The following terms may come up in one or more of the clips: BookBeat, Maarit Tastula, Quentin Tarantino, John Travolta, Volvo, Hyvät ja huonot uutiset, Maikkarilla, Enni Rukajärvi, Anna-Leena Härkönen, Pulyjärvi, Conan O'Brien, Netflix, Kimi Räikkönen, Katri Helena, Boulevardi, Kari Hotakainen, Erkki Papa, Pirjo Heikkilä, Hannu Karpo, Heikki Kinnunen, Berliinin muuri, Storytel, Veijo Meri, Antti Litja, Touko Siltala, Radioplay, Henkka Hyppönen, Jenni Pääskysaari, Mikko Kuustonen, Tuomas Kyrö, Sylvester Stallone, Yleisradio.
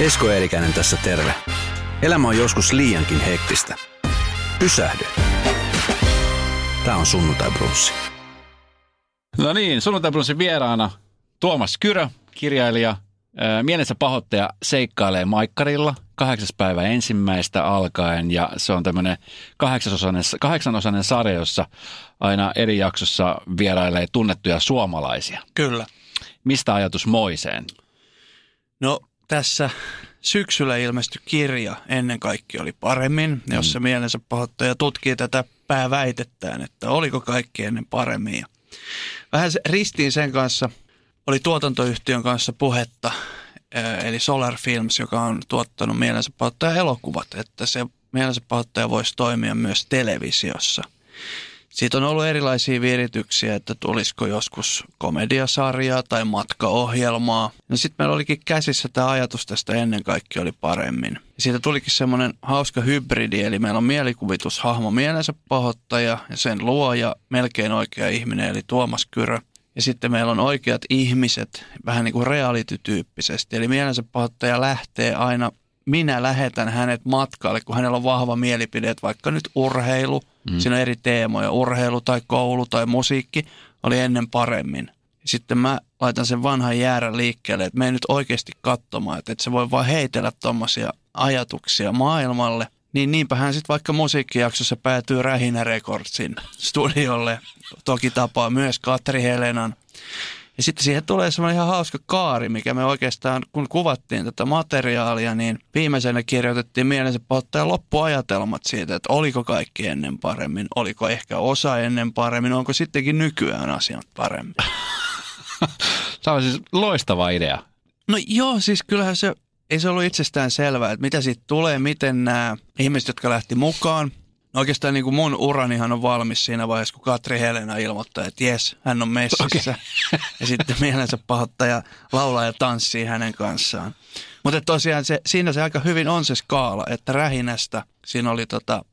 Esko Eerikäinen tässä terve. Elämä on joskus liiankin hektistä. Pysähdy. Tää on Sunnuntai Brunssi. No niin, Sunnuntai Brunssin vieraana Tuomas Kyrö, kirjailija. Mielessä pahoittaja seikkailee Maikkarilla 8.1. alkaen, ja se on tämmöinen kahdeksanosainen sarja, jossa aina eri jaksossa vierailee tunnettuja suomalaisia. Kyllä. Mistä ajatus moiseen? No tässä syksyllä ilmestyi kirja Ennen kaikki oli paremmin, jossa mielensä pahoittaja tutkii tätä pääväitettään, että oliko kaikki ennen paremmin. Vähän ristiin sen kanssa oli tuotantoyhtiön kanssa puhetta, eli Solar Films, joka on tuottanut mielensä pahoittaja elokuvat, että se mielensä pahoittaja voisi toimia myös televisiossa. Siitä on ollut erilaisia virityksiä, että tulisiko joskus komediasarjaa tai matkaohjelmaa. No sitten meillä olikin käsissä tämä ajatus tästä Ennen kaikki oli paremmin. Siitä tulikin semmoinen hauska hybridi, eli meillä on mielikuvitushahmo mielensä pahoittaja ja sen luoja, melkein oikea ihminen, eli Tuomas Kyrö. Ja sitten meillä on oikeat ihmiset, vähän niin kuin reality-tyyppisesti. Eli mielensä pahoittaja lähtee aina, minä lähetän hänet matkalle, kun hänellä on vahva mielipide, että vaikka nyt urheilu, siinä on eri teemoja, urheilu tai koulu tai musiikki, oli ennen paremmin. Sitten mä laitan sen vanhan jäärän liikkeelle, että menen nyt oikeasti katsomaan, että se voi vaan heitellä tuommoisia ajatuksia maailmalle. Niinpä hän sitten vaikka musiikkijaksossa päätyy Rähinä Recordsin studiolle. Toki tapaa myös Katri Helenan. Ja sitten siihen tulee semmoinen ihan hauska kaari, mikä me oikeastaan, kun kuvattiin tätä materiaalia, niin viimeisenä kirjoitettiin mielensä pahoittajan loppuajatelmat siitä, että oliko kaikki ennen paremmin, oliko ehkä osa ennen paremmin, onko sittenkin nykyään asiat paremmin. Tämä on siis loistava idea. No joo, siis kyllähän se, ei se ollut itsestään selvää, että mitä siitä tulee, miten nämä ihmiset, jotka lähti mukaan. Oikeastaan niin kuin mun uranihan on valmis siinä vaiheessa, kun Katri Helena ilmoittaa, että jes, hän on messissä. Okay. Ja sitten mielensä pahoittaja laulaa ja tanssii hänen kanssaan. Mutta tosiaan siinä se aika hyvin on se skaala, että Rähinästä siinä oli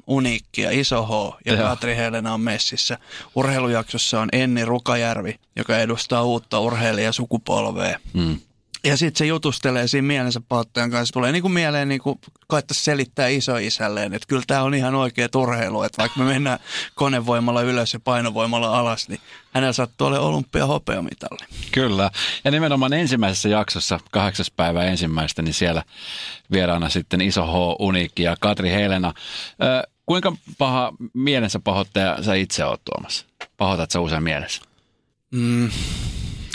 Uniikki ja Iso H ja Katri Helena on messissä. Urheilujaksossa on Enni Rukajärvi, joka edustaa uutta urheilijasukupolvea. Ja sitten se jutustelee siinä mielensä pahoittajan kanssa. Tulee niin kuin mieleen, niin kuin koettaisiin selittää isoisälleen, että kyllä tämä on ihan oikea urheilu. Että vaikka me mennään konevoimalla ylös ja painovoimalla alas, niin hänellä sattuu olemaan olympiahopeamitalli. Kyllä. Ja nimenomaan ensimmäisessä jaksossa, 8.1, niin siellä vieraana sitten Iso H, Uniikki ja Katri Helena. Kuinka paha mielensä pahoittaja sä itse oot, Tuomas? Pahoitat sä usein mielessä?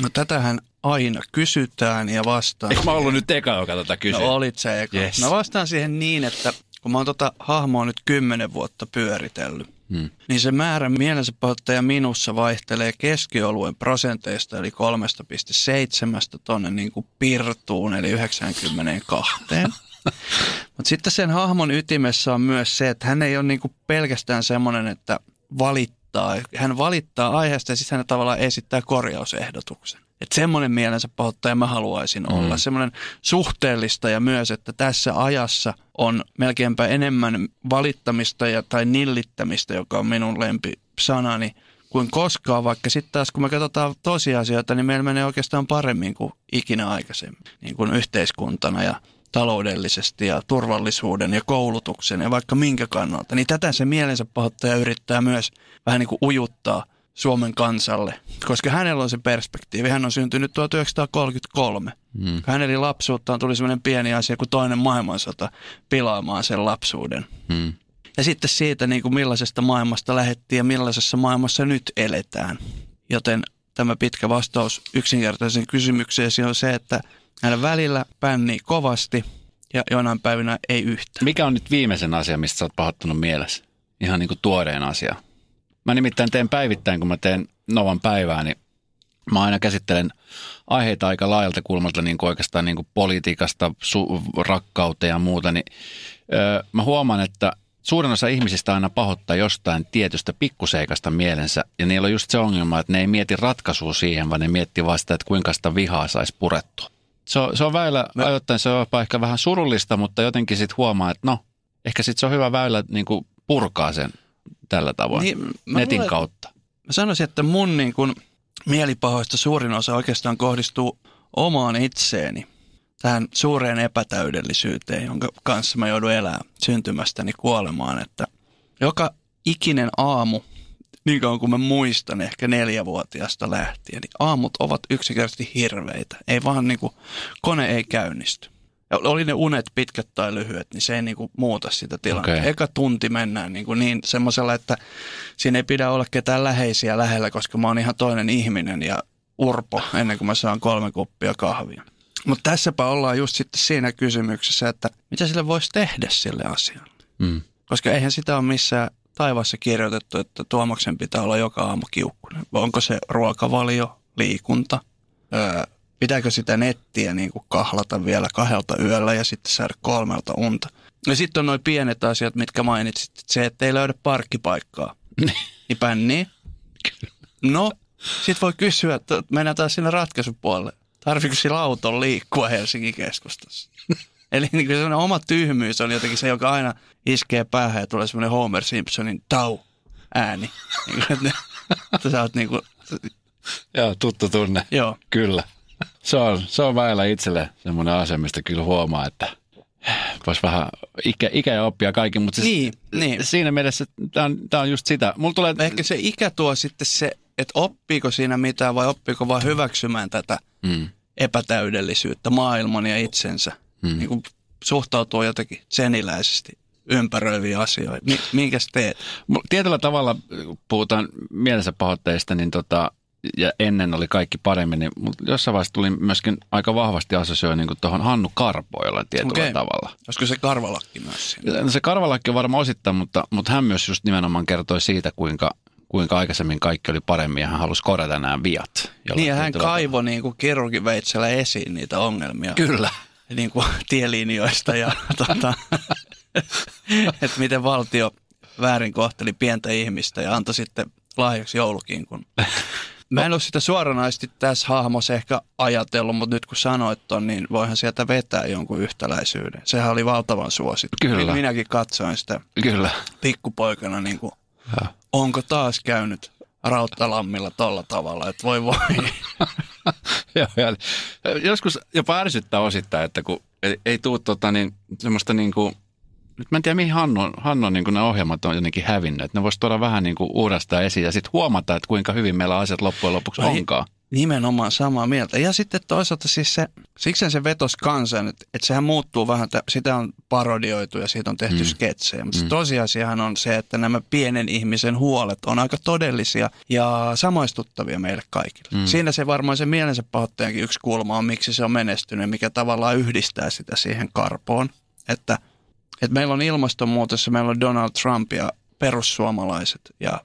No tätähän aina kysytään ja vastaan. Eikö mä ollut nyt eka, joka tätä kysyy? No olit sä eka. Yes. Mä vastaan siihen niin, että kun mä oon hahmoa nyt 10 vuotta pyöritellyt, niin se määrä mielensä pahoittaja minussa vaihtelee keskioluen prosenteista, eli 3.7 tonne niin kuin pirtuun, eli 92. Mutta sitten sen hahmon ytimessä on myös se, että hän ei ole niin kuin pelkästään semmoinen, että valittaa. Hän valittaa aiheesta ja sitten hän tavallaan esittää korjausehdotuksen. Että semmoinen mielensä pahoittaja mä haluaisin olla. Semmoinen suhteellista ja myös, että tässä ajassa on melkeinpä enemmän valittamista tai nillittämistä, joka on minun lempisanani, kuin koskaan. Vaikka sitten taas, kun me katsotaan tosiasioita, niin meillä menee oikeastaan paremmin kuin ikinä aikaisemmin. Niin kuin yhteiskuntana ja taloudellisesti ja turvallisuuden ja koulutuksen ja vaikka minkä kannalta. Niin tätä se mielensä pahoittaja yrittää myös vähän niin kuin ujuttaa Suomen kansalle, koska hänellä on se perspektiivi. Hän on syntynyt 1933. Hänellä lapsuuttaan tuli sellainen pieni asia kuin toinen maailmansota pilaamaan sen lapsuuden. Ja sitten siitä, niin kuin millaisesta maailmasta lähdettiin ja millaisessa maailmassa nyt eletään. Joten tämä pitkä vastaus yksinkertaisen kysymykseen on se, että hän välillä pännii kovasti ja jonain päivinä ei yhtään. Mikä on nyt viimeisen asia, mistä sä oot pahoittanut mielessä? Ihan niin kuin tuoreen asia. Mä nimittäin teen päivittäin, kun mä teen Novan päivää, niin mä aina käsittelen aiheita aika laajalta kulmalta, niin kuin oikeastaan niin kuin politiikasta, rakkauteen ja muuta. Niin, mä huomaan, että suurin osa ihmisistä aina pahoittaa jostain tietystä pikkuseikasta mielensä. Ja niillä on just se ongelma, että ne ei mieti ratkaisua siihen, vaan ne miettii vaan sitä, että kuinka sitä vihaa saisi purettua. Se on väylä, ajoittain se on jopa ehkä vähän surullista, mutta jotenkin sitten huomaa, että no, ehkä sitten se on hyvä väylä niin kuin purkaa sen tällä tavoin, niin, netin kautta. Mä sanoisin, että mun niin kun mielipahoista suurin osa oikeastaan kohdistuu omaan itseeni. tähän suureen epätäydellisyyteen, jonka kanssa mä joudun elämään syntymästäni kuolemaan, että joka ikinen aamu, niin kauan kuin mä muistan ehkä 4-vuotiaasta lähtien, niin aamut ovat yksinkertaisesti hirveitä. Ei vaan niin kuin, kone ei käynnisty. Ja oli ne unet pitkät tai lyhyet, niin se ei niin kuin, muuta sitä tilannetta. Okay. Eka tunti mennään niin semmoisella, että siinä ei pidä olla ketään läheisiä lähellä, koska mä oon ihan toinen ihminen ja urpo ennen kuin mä saan 3 kuppia kahvia. Mutta tässäpä ollaan just sitten siinä kysymyksessä, että mitä sille voisi tehdä sille asialle. Mm. Koska eihän sitä ole missään taivaassa kirjoitettu, että Tuomaksen pitää olla joka aamu kiukkunen. Onko se ruokavalio, liikunta? Pitääkö sitä nettiä niin kuin kahlata vielä 2 yöllä ja sitten saada 3 unta? Ja sitten on nuo pienet asiat, mitkä mainitsit. Se, että ei löydä parkkipaikkaa. Niin. No, sitten voi kysyä, että mennään taas sinne ratkaisupuolelle. Tarviiko sillä auton liikkua Helsingin keskustassa? Eli niin kuin sellainen oma tyhmyys on jotenkin se, joka aina iskee päähän ja tulee semmoinen Homer Simpsonin tau-ääni. Niin kuin, että sä oot niin kuin... Joo, tuttu tunne. Joo. Kyllä. Se on väillä itselle semmoinen asia, mistä kyllä huomaa, että vois vähän ikä ja oppia kaikki, mutta siis niin. Siinä mielessä tää on just sitä. Mulla tulee... Ehkä se ikä tuo sitten se, että oppiiko siinä mitään vai oppiiko vaan hyväksymään tätä epätäydellisyyttä maailman ja itsensä. Niin kuin suhtautuu jotenkin seniläisesti ympäröiviin asioihin. Minkäs teet? Tietyllä tavalla, kun puhutaan mielensä pahoitteista, niin ja ennen oli kaikki paremmin, niin jossain vaiheessa tuli myöskin aika vahvasti assosioi niin tuohon Hannu Karpoon jollain tietyllä tavalla. Olisiko se Karvalakki myös? No, se Karvalakki on varmaan osittain, mutta hän myös just nimenomaan kertoi siitä, kuinka aikaisemmin kaikki oli paremmin ja hän halusi korjata nämä viat. Niin ja hän kaivoi niin kuin kirurgiveitsellä esiin niitä ongelmia. Kyllä. Niin kuin tielinjoista ja että miten valtio väärin kohteli pientä ihmistä ja antoi sitten lahjaksi joulukinkun. Mä en ole sitä suoranaisesti tässä hahmossa ehkä ajatellut, mutta nyt kun sanoit ton, niin voihan sieltä vetää jonkun yhtäläisyyden. Sehän oli valtavan suosittu. Kyllä. Minäkin katsoin sitä Kyllä. pikkupoikana, niin kuin, onko taas käynyt Rauttalammilla tolla tavalla, että voi. Joskus jopa ärsyttää osittain, että kun ei tule semmoista niin kuin, nyt mä en tiedä mihin Hannu niin kuin nämä ohjelmat on jotenkin hävinnyt, että ne voisi tuoda vähän niin kuin uudestaan esiin ja sitten huomata, että kuinka hyvin meillä asiat loppujen lopuksi onkaan. Nimenomaan samaa mieltä. Ja sitten toisaalta siis se vetosi kansan, että sehän muuttuu vähän, sitä on parodioitu ja siitä on tehty sketsejä. Mutta tosiasiahan on se, että nämä pienen ihmisen huolet on aika todellisia ja samaistuttavia meille kaikille. Siinä se varmaan se mielensä pahoittajankin yksi kulma on, miksi se on menestynyt, mikä tavallaan yhdistää sitä siihen Karpoon. Että meillä on ilmastonmuutossa, meillä on Donald Trump ja perussuomalaiset ja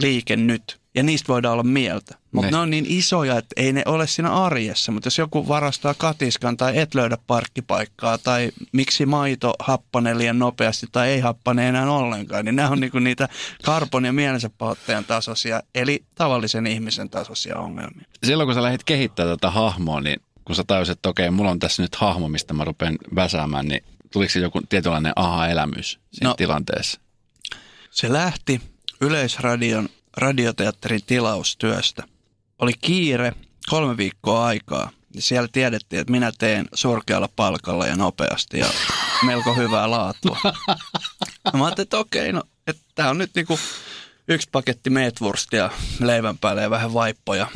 liike nyt. Ja niistä voidaan olla mieltä. Mutta ne on niin isoja, että ei ne ole siinä arjessa. Mutta jos joku varastaa katiskan tai et löydä parkkipaikkaa tai miksi maito happanee liian nopeasti tai ei happane enää ollenkaan, niin nämä on niinku niitä Karpon ja mielensä pahoittajan tasoisia, eli tavallisen ihmisen tasoisia ongelmia. Silloin kun sä lähdit kehittämään tätä hahmoa, niin kun sä tajusit, että okei, mulla on tässä nyt hahmo, mistä mä rupean väsäämään, niin tuliko se joku tietynlainen aha-elämys siinä tilanteessa? Se lähti Yleisradion radioteatterin tilaustyöstä. Oli kiire, 3 viikkoa aikaa. Siellä tiedettiin, että minä teen surkealla palkalla ja nopeasti ja melko hyvää laatua. Mä ajattelin, että okei, tämä on nyt niinku 1 paketti meetwurstia leivän päälle ja vähän vaippoja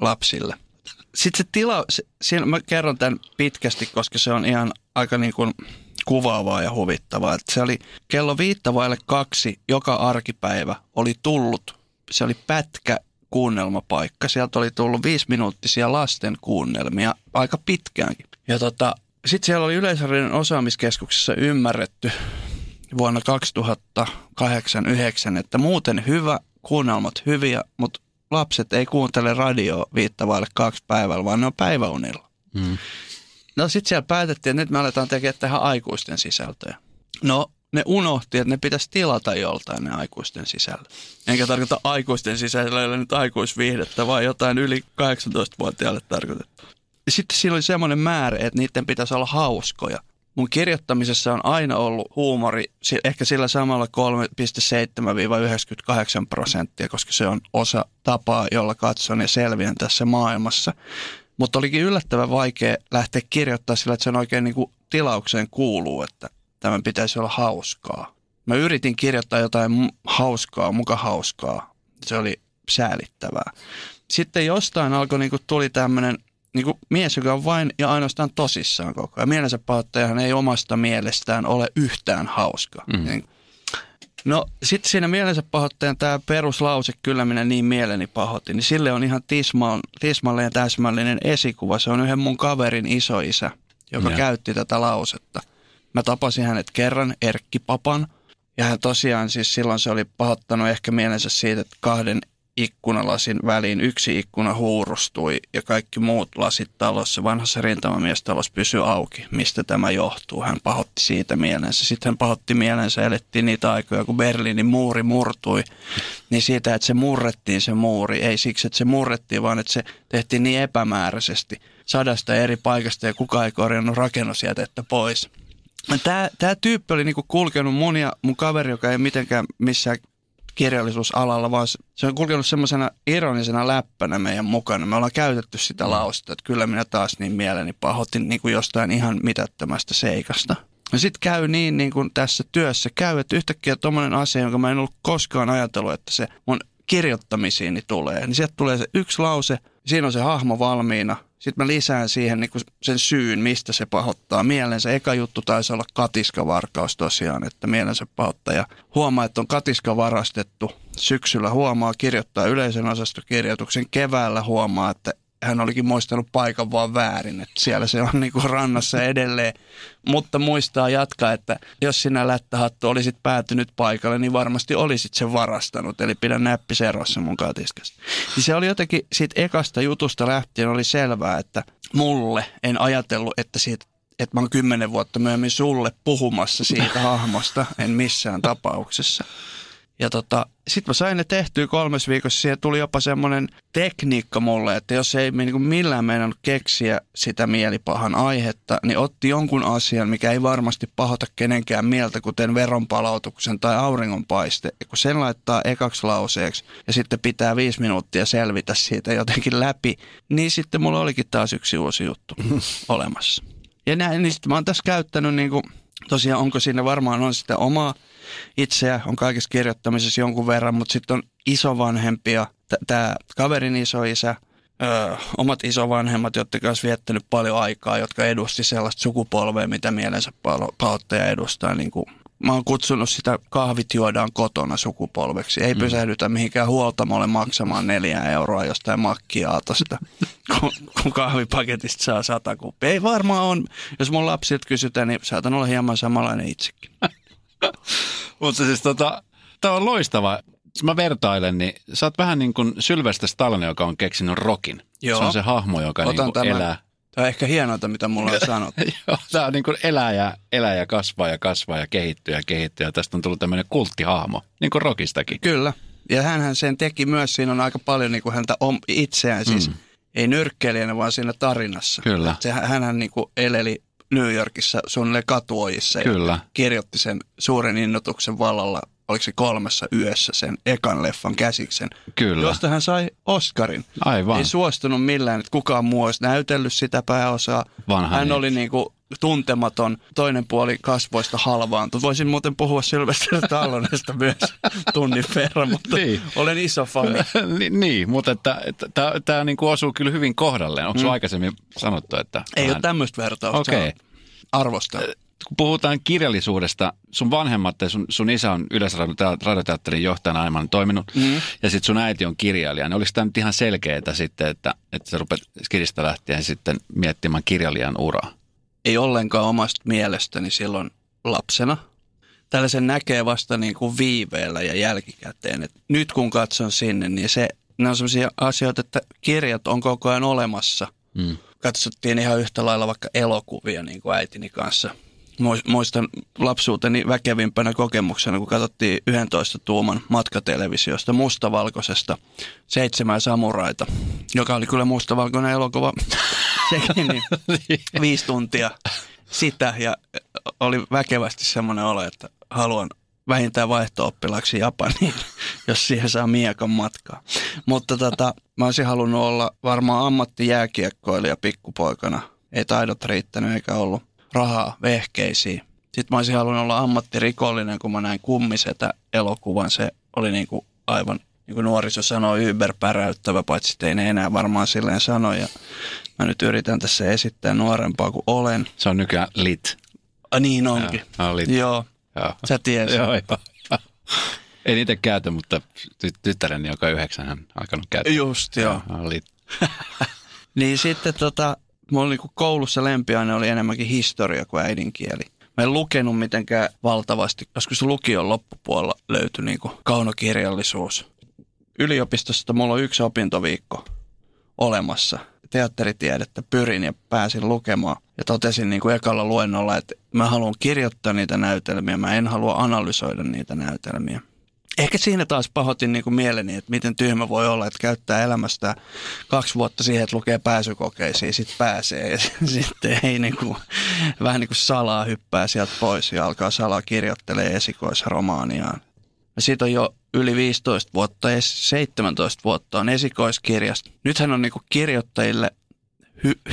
lapsille. Sitten se siinä mä kerron tämän pitkästi, koska se on ihan aika niin kuin kuvaavaa ja huvittavaa. Että se oli 1:55 joka arkipäivä oli tullut. Se oli pätkä kuunnelmapaikka. Sieltä oli tullut 5-minuuttisia lasten kuunnelmia aika pitkäänkin. Ja sitten siellä oli Yleisradion osaamiskeskuksessa ymmärretty vuonna 2008-2009, että muuten hyvä, kuunnelmat hyviä, mutta lapset ei kuuntele radioa 1:55 päivällä, vaan ne on päiväunilla. No sitten siellä päätettiin, että nyt me aletaan tekemään tähän aikuisten sisältöjä. No ne unohti, että ne pitäisi tilata joltain ne aikuisten sisällöt. Enkä tarkoita aikuisten sisällöillä nyt aikuisviihdettä, vaan jotain yli 18-vuotiaalle tarkoitettu. Sitten siinä oli semmoinen määrä, että niiden pitäisi olla hauskoja. Mun kirjoittamisessa on aina ollut huumori, ehkä sillä samalla 3,7-98%, koska se on osa tapaa, jolla katson ja selviän tässä maailmassa. Mutta olikin yllättävän vaikea lähteä kirjoittamaan sillä, että sen oikein niin kuin tilaukseen kuuluu, että tämän pitäisi olla hauskaa. Mä yritin kirjoittaa jotain hauskaa, muka hauskaa. Se oli säälittävää. Sitten jostain alkoi niin kuin tuli tämmöinen niin kuin mies, joka on vain ja ainoastaan tosissaan koko ajan. Mielensä pahoittajahan ei omasta mielestään ole yhtään hauska. Mm. No sitten siinä mielensä pahoittajan tämä peruslause, kyllä minä niin mieleni pahoitin, niin sille on ihan tismalleen täsmällinen esikuva. Se on yhden mun kaverin isoisä, joka käytti tätä lausetta. Mä tapasin hänet kerran, Erkki Papan, ja hän tosiaan siis silloin se oli pahoittanut ehkä mielensä siitä, että kahden ikkunalasin väliin yksi ikkuna huurustui ja kaikki muut lasit talossa, vanhassa rintamamiestalossa pysyi auki. Mistä tämä johtuu? Hän pahoitti siitä mielensä. Sitten hän pahoitti mielensä, elettiin niitä aikoja, kun Berliinin muuri murtui, niin siitä, että se murrettiin se muuri. Ei siksi, että se murrettiin, vaan että se tehtiin niin epämääräisesti 100 eri paikasta ja kukaan ei korjannut rakennusjätettä pois. Tämä tyyppi oli niinku kulkenut mun ja mun kaveri, joka ei mitenkään missään kirjallisuusalalla, vaan se on kulkenut semmoisena ironisena läppänä meidän mukana. Me ollaan käytetty sitä lausta, että kyllä minä taas niin mieleni pahoitin niin kuin jostain ihan mitättömästä seikasta. Ja sitten käy niin kuin tässä työssä käy, että yhtäkkiä tommoinen asia, jonka mä en ollut koskaan ajatellut, että se mun kirjoittamisiini tulee. Niin sieltä tulee se yksi lause, siinä on se hahmo valmiina. Sitten mä lisään siihen niin kuin sen syyn, mistä se pahoittaa mielensä. Eka juttu taisi olla katiskavarkaus tosiaan, että mielensä pahoittaja huomaa, että on katiska varastettu. Syksyllä huomaa, kirjoittaa yleisen osastokirjoituksen. Keväällä huomaa, että hän olikin muistanut paikan vaan väärin. Että siellä se on niin kuin rannassa edelleen, mutta muistaa jatkaa, että jos sinä lättähattu olisit päätynyt paikalle, niin varmasti olisit sen varastanut. Eli pidä näppis erossa mun katiskasta. Niin se oli jotenkin siitä ekasta jutusta lähtien oli selvää, että mulle en ajatellut, että siitä, että mä oon 10 vuotta myöhemmin sulle puhumassa siitä hahmosta. En missään tapauksessa. Ja sitten mä sain ne tehtyä 3 viikossa. Siihen tuli jopa semmoinen tekniikka mulle, että jos ei niin kuin millään meinannut keksiä sitä mielipahan aihetta, niin otti jonkun asian, mikä ei varmasti pahoita kenenkään mieltä, kuten veronpalautuksen tai auringonpaiste. Ja kun sen laittaa ekaksi lauseeksi ja sitten pitää 5 minuuttia selvitä siitä jotenkin läpi, niin sitten mulla olikin taas yksi uusi juttu olemassa. Ja niin sitten mä oon tässä käyttänyt, niin kuin, tosiaan onko siinä varmaan on sitä omaa itseä, on kaikessa kirjoittamisessa jonkun verran, mutta sitten on isovanhempia, tämä kaverin isoisä, omat isovanhemmat, jotka olisi viettänyt paljon aikaa, jotka edusti sellaista sukupolvea, mitä mielensä pahoittaja edustaa. Niin kuin, mä oon kutsunut sitä kahvit juodaan kotona -sukupolveksi. Ei pysähdytä mihinkään huoltamolle maksamaan 4 euroa jostain makkiaatosta, kun kahvipaketista saa 100 kuppia. Ei varmaan on. Jos mun lapsilta kysytään, niin saatan olla hieman samanlainen itsekin. Mutta siis tämä on loistava. Jos mä vertailen, niin sä oot vähän niin kuin Sylvester Stallone, joka on keksinyt Rockin. Joo. Se on se hahmo, joka niin kuin elää. Tämä on ehkä hienointa, mitä mulla on sanottu. Tämä on niin kuin elää ja kasvaa ja kasvaa ja kehittyy ja kehittyy. Ja tästä on tullut tämmöinen kulttihahmo, niin kuin Rockistakin. Kyllä. Ja hänhän sen teki myös. Siinä on aika paljon niin kuin häntä itseään siis. Ei nyrkkeilijänä, vaan siinä tarinassa. Kyllä. Hänhän niin kuin eleli New Yorkissa suunnilleen katuojissa ja kirjoitti sen suuren innotuksen vallalla, oliko se 3 yössä sen ekan leffan Käsiksen, josta hän sai Oscarin. Aivan. Ei suostunut millään, että kukaan muu olisi näytellyt sitä pääosaa. Hän oli niinku tuntematon, toinen puoli kasvoista halvaantui. Voisin muuten puhua Sylvester Stallonesta myös tunnin verran, mutta olen iso fani. Niin, mutta tämä niinku osuu kyllä hyvin kohdalleen. Onko sinun aikaisemmin sanottu, että... Ei ole tämmöistä vertausta. Okay. Arvostan. Kun puhutaan kirjallisuudesta, sun vanhemmat ja sun isä on Yleisradioteatterin johtajana aiemmin toiminut, ja sitten sun äiti on kirjailija. Niin oliko tämä nyt ihan selkeää sitten, että sä rupeat kirjasta lähtien sitten miettimään kirjailijan uraa? Ei ollenkaan omasta mielestäni silloin lapsena. Tällaisen näkee vasta niin kuin viiveellä ja jälkikäteen. Et nyt kun katson sinne, niin ne on sellaisia asioita, että kirjat on koko ajan olemassa. Katsottiin ihan yhtä lailla vaikka elokuvia niin kuin äitini kanssa. Muistan lapsuuteni väkevimpänä kokemuksena, kun katsottiin 11 tuuman matkatelevisiosta mustavalkoisesta Seitsemää samuraita, joka oli kyllä mustavalkoinen elokuva. Sekin niin 5 tuntia sitä ja oli väkevästi semmoinen olo, että haluan vähintään vaihto-oppilaksi Japaniin, jos siihen saa miekan matkaa. Mutta mä olisin halunnut olla varmaan ammattijääkiekkoilija pikkupoikana. Ei taidot riittänyt eikä ollut rahaa vehkeisiin. Sitten mä olisin halunnut olla ammattirikollinen, kun mä näin Kummisetä elokuvan. Se oli niinku aivan, niin kuin nuoriso sanoo, yberpäräyttävä, paitsi ei ne enää varmaan silleen sano. Ja mä nyt yritän tässä esittää nuorempaa kuin olen. Se on nykyään lit. Ah, niin onkin. Jaa, lit. Joo. Joo. Sä tiesit. Joo. En itse käytä, mutta tyttäreni, joka 9, hän alkanut käyttää. Just, joo. Jaa, lit. Niin sitten mulla oli koulussa lempiaine oli enemmänkin historia kuin äidinkieli. Mä en lukenut mitenkään valtavasti. Joskus lukion loppupuolella löytyi niinku kaunokirjallisuus. Yliopistosta mulla on 1 opintoviikko olemassa. Teatteritiedettä pyrin ja pääsin lukemaan. Ja totesin niinku ekalla luennolla, että mä haluan kirjoittaa niitä näytelmiä. Mä en halua analysoida niitä näytelmiä. Ehkä siinä taas pahoitin niinku mieleni, että miten tyhmä voi olla, että käyttää elämästä 2 vuotta siihen, että lukee pääsykokeisiin, sitten pääsee ja sitten ei niinku, vähän niin kuin salaa hyppää sieltä pois ja alkaa salaa kirjoittelemaan esikoisromaaniaan. Ja siitä on jo yli 15 vuotta ja 17 vuotta on esikoiskirjasta. Nythän on niinku kirjoittajille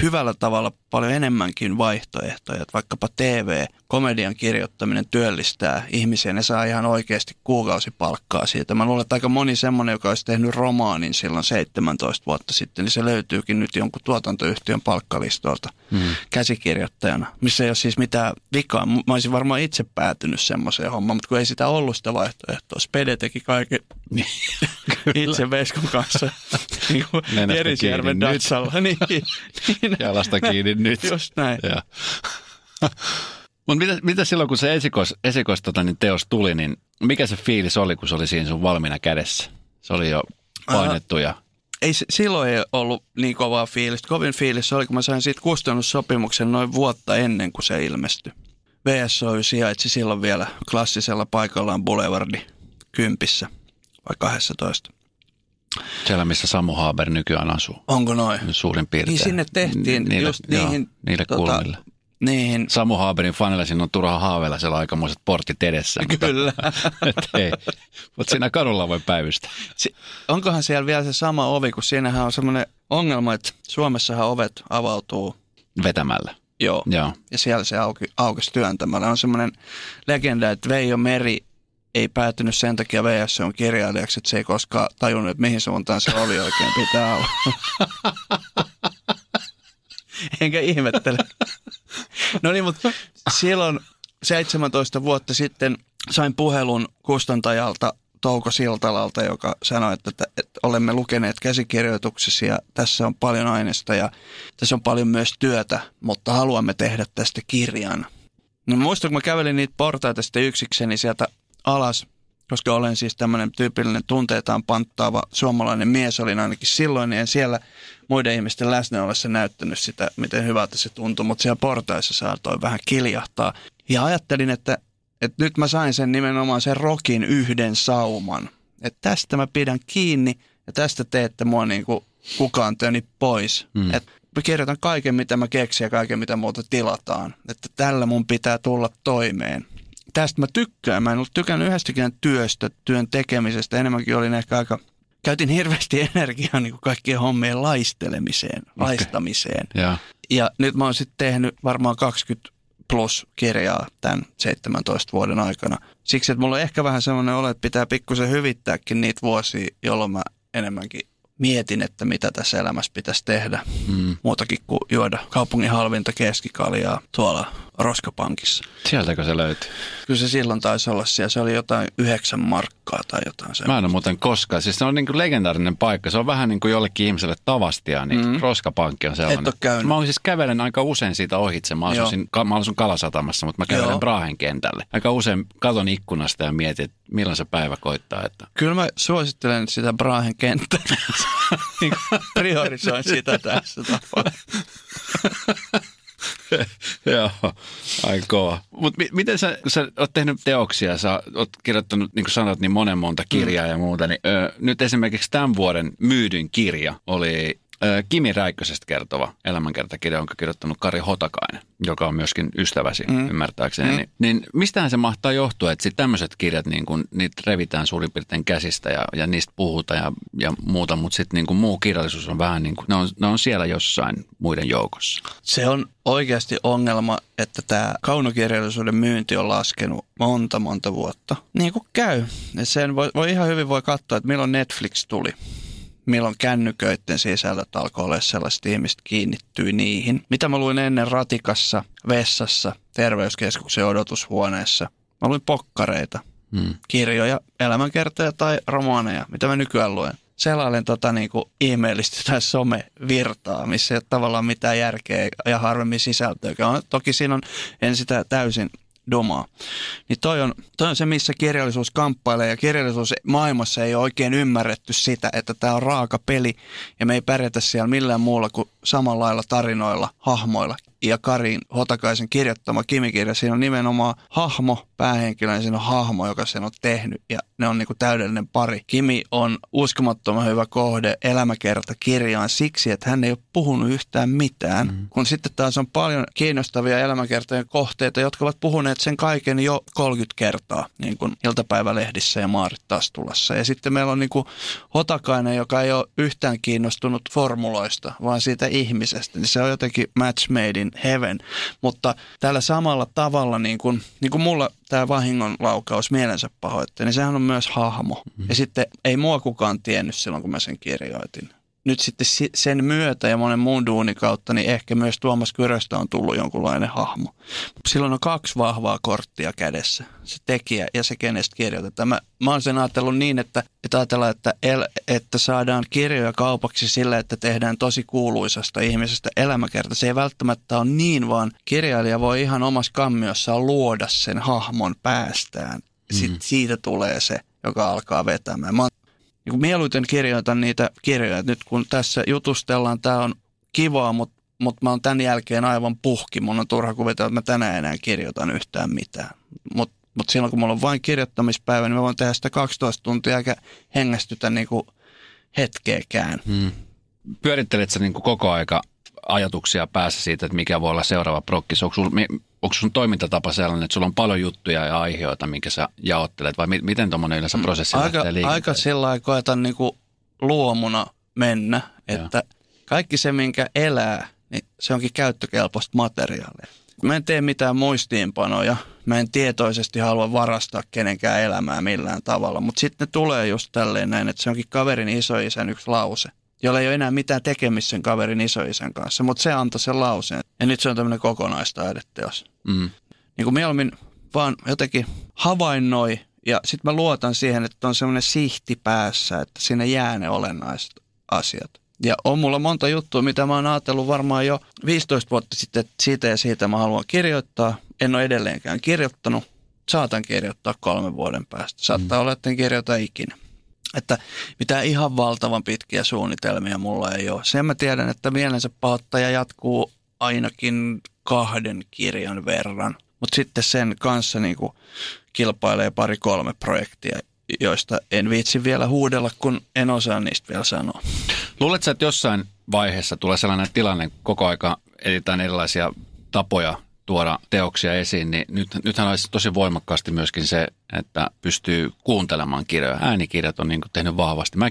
hyvällä tavalla paljon enemmänkin vaihtoehtoja. Että vaikkapa TV-komedian kirjoittaminen työllistää ihmisiä. Ne saa ihan oikeasti kuukausipalkkaa siitä. Mä luulen, että aika moni semmoinen, joka olisi tehnyt romaanin silloin 17 vuotta sitten, niin se löytyykin nyt jonkun tuotantoyhtiön palkkalistoilta käsikirjoittajana. Missä ei ole siis mitään vikaa. Mä olisin varmaan itse päätynyt semmoiseen hommaan, mutta kun ei sitä ollut sitä vaihtoehtoa. Spede teki kaiken itse Veskon kanssa. Niin kuin Erisjärven datsalla. Jalasta kiinni nyt. Just näin. Mutta mitä silloin, kun se esikois teos tuli, niin mikä se fiilis oli, kun se oli siinä sun valmiina kädessä? Se oli jo painettu ja... Silloin ei ollut niin kovaa fiilistä. Kovin fiilis oli, kun mä sain siitä kustannussopimuksen noin vuotta ennen kuin se ilmestyi. WSOY sijaitsi silloin vielä klassisella paikallaan Boulevardi 10 vai 12. Siellä, missä Samu Haaber nykyään asuu. Onko noin? Suurin piirtein. Niin sinne tehtiin just niihin... Joo, niille kulmille. Niihin. Samu Haaberin fanilla siinä on turha haaveilla, siellä on aikamoiset portit edessä. Kyllä. Mutta siinä kadulla voi päivystää. Onkohan siellä vielä se sama ovi, kun siinähän on semmoinen ongelma, että Suomessahan ovet avautuu... Vetämällä. Joo. Joo. Ja siellä se aukesi työntämällä. On semmoinen legenda, että Veijo Meri... ei päätynyt sen takia WSOY:n kirjailijaksi, että se ei koskaan tajunnut, että mihin suuntaan se oli oikein pitää olla. Enkä ihmettele. No niin, mutta silloin 17 vuotta sitten sain puhelun kustantajalta Touko Siltalalta, joka sanoi, että olemme lukeneet käsikirjoituksesi ja tässä on paljon aineesta ja tässä on paljon myös työtä, mutta haluamme tehdä tästä kirjan. No muistan, kun mä kävelin niitä portaita sitten yksikseni sieltä alas, koska olen siis tämmöinen tyypillinen tunteitaan panttaava suomalainen mies, olin ainakin silloin, niin en siellä muiden ihmisten läsnä ollessa näyttänyt sitä, miten hyvältä se tuntui, mutta siellä portaissa saattoi vähän kiljahtaa. Ja ajattelin, että nyt mä sain sen nimenomaan sen Rockin yhden sauman. Että tästä mä pidän kiinni ja tästä teette mua niin kuin kukaan töni pois. Että mä kirjoitan kaiken, mitä mä keksin ja kaiken, mitä muuta tilataan. Että tällä mun pitää tulla toimeen. Tästä mä tykkään. Mä en ollut tykännyt yhdestäkään työstä, työn tekemisestä. Enemmänkin olin ehkä aika... Käytin hirveästi energiaa niin kuin kaikkien hommien laistelemiseen, laistamiseen. Yeah. Ja nyt mä oon sitten tehnyt varmaan 20+ kirjaa tämän 17 vuoden aikana. Siksi, että mulla on ehkä vähän semmoinen olo, että pitää pikkusen hyvittääkin niitä vuosia, jolloin mä enemmänkin mietin, että mitä tässä elämässä pitäisi tehdä. Muutakin kuin juoda kaupungin halvinta keskikaljaa tuolla roskapankissa. Sieltäkö se löytyy? Kyllä se silloin taisi olla siellä. Se oli jotain 9 markkaa tai jotain. Mä en ole muuten koskaan. Siis se on niin kuin legendaarinen paikka. Se on vähän niin kuin jollekin ihmiselle Tavastia, niin roskapankki on sellainen. Et ole käynyt. Mä siis kävelen aika usein siitä ohitse. Mä asuin Kalasatamassa, mutta mä kävelen Brahen kentälle. Aika usein katon ikkunasta ja mietin, että milloin se päivä koittaa. Että... Kyllä mä suosittelen sitä Brahen kenttää. Priorisoin sitä tässä tapaa. Joo, aikaa. Mutta miten sä oot tehnyt teoksia, sä oot kirjoittanut, niin kuin sanot, niin monen monta kirjaa ja muuta, niin nyt esimerkiksi tämän vuoden myydyn kirja oli Kimi Räikkösestä kertova elämänkertakirja, jonka kirjoittanut Kari Hotakainen, joka on myöskin ystäväsi, ymmärtääkseni. Niin mistähän se mahtaa johtua, että tämmöiset kirjat, niin kun, niitä revitään suurin piirtein käsistä ja niistä puhutaan ja muuta, mutta sitten niin kun muu kirjallisuus on vähän niin kuin, ne on siellä jossain muiden joukossa. Se on oikeasti ongelma, että tämä kaunokirjallisuuden myynti on laskenut monta vuotta. Niin kuin käy. Ja sen voi ihan hyvin katsoa, että milloin Netflix tuli. Milloin kännyköiden sisällöt alkoi olla sellaiset, ihmiset kiinnittyy niihin. Mitä mä luin ennen ratikassa, vessassa, terveyskeskuksen odotushuoneessa? Mä luin pokkareita, kirjoja, elämänkertoja tai romaaneja, mitä mä nykyään luen. Selailen ihmeellistä tai somevirtaa, missä ei ole tavallaan mitään järkeä ja harvemmin sisältöä. Toki siinä on, en sitä täysin domaa. Niin toi on se, missä kirjallisuus kamppailee, ja kirjallisuus maailmassa ei ole oikein ymmärretty sitä, että tämä on raaka peli ja me ei pärjätä siellä millään muulla kuin samalla lailla tarinoilla, hahmoilla. Ja Kari Hotakaisen kirjoittama Kimi-kirja, siinä on nimenomaan hahmo, päähenkilö, ja siinä on hahmo, joka sen on tehnyt, ja ne on täydellinen pari. Kimi on uskomattoman hyvä kohde elämäkertakirjaan siksi, että hän ei ole puhunut yhtään mitään, kun sitten taas on paljon kiinnostavia elämäkertojen kohteita, jotka ovat puhuneet sen kaiken jo 30 kertaa, niin kuin iltapäivälehdissä ja Maarit Tastulassa. Ja sitten meillä on Hotakainen, joka ei ole yhtään kiinnostunut formuloista, vaan siitä ihmisestä, niin se on jotenkin match made in heaven, mutta tällä samalla tavalla, niin kuin mulla tämä vahingon laukaus Mielensä pahoittaja, niin sehän on myös hahmo. Ja sitten ei mua kukaan tiennyt silloin, kun mä sen kirjoitin. Nyt sitten sen myötä ja monen muun duunin kautta, niin ehkä myös Tuomas Kyröstä on tullut jonkunlainen hahmo. Silloin on kaksi vahvaa korttia kädessä, se tekijä ja se, kenestä kirjoitetaan. Mä oon sen ajatellut niin, että saadaan kirjoja kaupaksi sillä, että tehdään tosi kuuluisasta ihmisestä elämäkerta. Se ei välttämättä ole niin, vaan kirjailija voi ihan omassa kammiossaan luoda sen hahmon päästään. Sitten siitä tulee se, joka alkaa vetämään. Mieluiten kirjoitan niitä kirjoja. Nyt kun tässä jutustellaan, tämä on kivaa, mutta mä oon tämän jälkeen aivan puhki. Mun on turha kuvitella, että mä tänään enää kirjoitan yhtään mitään. Mutta silloin kun mulla on vain kirjoittamispäivä, niin mä voin tehdä sitä 12 tuntia eikä hengästytä hetkeäkään. Pyörittelet sä koko aika ajatuksia päässä siitä, että mikä voi olla seuraava prokkis? Onko sun toimintatapa sellainen, että sulla on paljon juttuja ja aiheita, minkä sä jaottelet, vai miten tuommoinen yleensä prosessi lähtee liikenteelle? Aika sillä lailla koetan luomuna mennä, että kaikki se, minkä elää, niin se onkin käyttökelpoista materiaalia. Mä en tee mitään muistiinpanoja, mä en tietoisesti halua varastaa kenenkään elämää millään tavalla, mutta sitten ne tulee just tälleen näin, että se onkin kaverin isoisän yksi lause, jolla ei ole enää mitään tekemistä sen kaverin isoisän kanssa, mutta se antoi sen lauseen. Ja nyt se on tämmöinen kokonaistaideteos. Niin kuin mieluummin vaan jotenkin havainnoi, ja sitten mä luotan siihen, että on semmoinen sihti päässä, että sinne jää ne olennaiset asiat. Ja on mulla monta juttua, mitä mä oon ajatellut varmaan jo 15 vuotta sitten, että siitä ja siitä mä haluan kirjoittaa. En ole edelleenkään kirjoittanut. Saatan kirjoittaa 3 vuoden päästä. Saattaa olla, etten kirjoita ikinä. Että mitään ihan valtavan pitkiä suunnitelmia mulla ei ole. Sen mä tiedän, että Mielensä pahoittaja jatkuu ainakin 2 kirjan verran. Mutta sitten sen kanssa kilpailee 2-3 projektia, joista en viitsi vielä huudella, kun en osaa niistä vielä sanoa. Luuletko, että jossain vaiheessa tulee sellainen tilanne, koko aika editään erilaisia tapoja tuoda teoksia esiin, niin nythän olisi tosi voimakkaasti myöskin se, että pystyy kuuntelemaan kirjoja. Äänikirjat on tehnyt vahvasti. Mä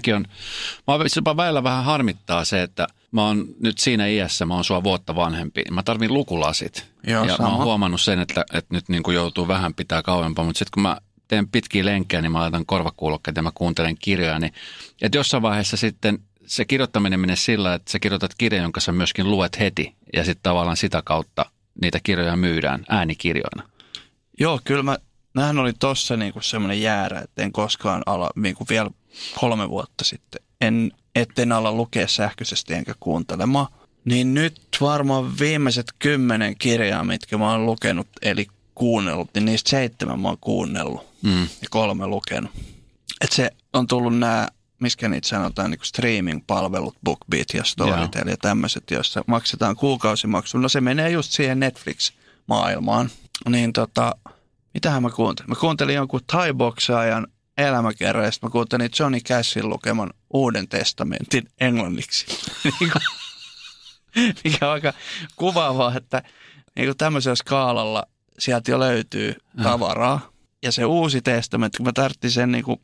jopa väillä vähän harmittaa se, että mä oon nyt siinä iässä, mä oon sua vuotta vanhempi. Mä tarvin lukulasit. Joo, ja sama. Mä oon huomannut sen, että nyt joutuu vähän pitää kauempaa, mutta sitten kun mä teen pitkiä lenkkejä, niin mä laitan korvakuulokkeet ja mä kuuntelen kirjoja, niin että jossain vaiheessa sitten se kirjoittaminen menee sillä, että sä kirjoitat kirjan, jonka sä myöskin luet heti ja sitten tavallaan sitä kautta niitä kirjoja myydään äänikirjoina. Joo, kyllä nämähän oli tossa semmoinen jäärä, että en koskaan ala, vielä 3 vuotta sitten, etten ala lukea sähköisesti enkä kuuntelemaan. Niin nyt varmaan viimeiset 10 kirjaa, mitkä mä oon lukenut, eli kuunnellut, niin niistä 7 mä oon kuunnellut ja 3 lukenut. Että se on tullut nämä, miskä niitä sanotaan, streaming-palvelut, BookBeat ja Storytel ja tämmöiset, joissa maksetaan kuukausimaksu. No se menee just siihen Netflix-maailmaan. Niin mitähän mä kuuntelin? Mä kuuntelin jonkun thai-boksaajan elämäkerran, ja sitten mä kuuntelin Johnny Cashin lukeman Uuden testamentin englanniksi. Mikä on aika kuvaavaa, että niin tämmöisellä skaalalla sieltä jo löytyy tavaraa. Ja se Uusi testamentti, kun mä tarvitsin sen niin kuin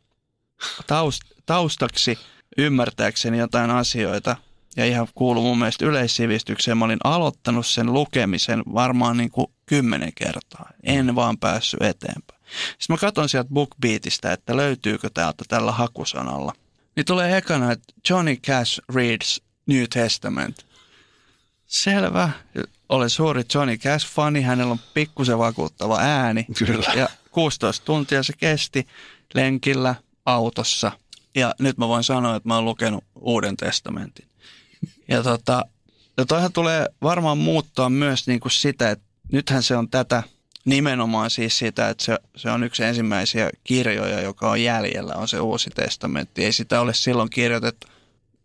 taustaksi ymmärtääkseni jotain asioita, ja ihan kuului mun mielestä yleissivistykseen. Mä olin aloittanut sen lukemisen varmaan niin kuin 10 kertaa. En vaan päässyt eteenpäin. Sitten mä katson sieltä BookBeatista, että löytyykö täältä tällä hakusanalla. Niin tulee ekana, että Johnny Cash reads New Testament. Selvä. Olen suuri Johnny Cash-fani. Hänellä on pikkusen vakuuttava ääni. Kyllä. Ja 16 tuntia se kesti lenkillä, autossa. Ja nyt mä voin sanoa, että mä oon lukenut Uuden testamentin. Ja toihan tulee varmaan muuttaa myös niin kuin sitä, että nythän se on tätä nimenomaan siis sitä, että se on yksi ensimmäisiä kirjoja, joka on jäljellä, on se Uusi testamentti. Ei sitä ole silloin kirjoitettu.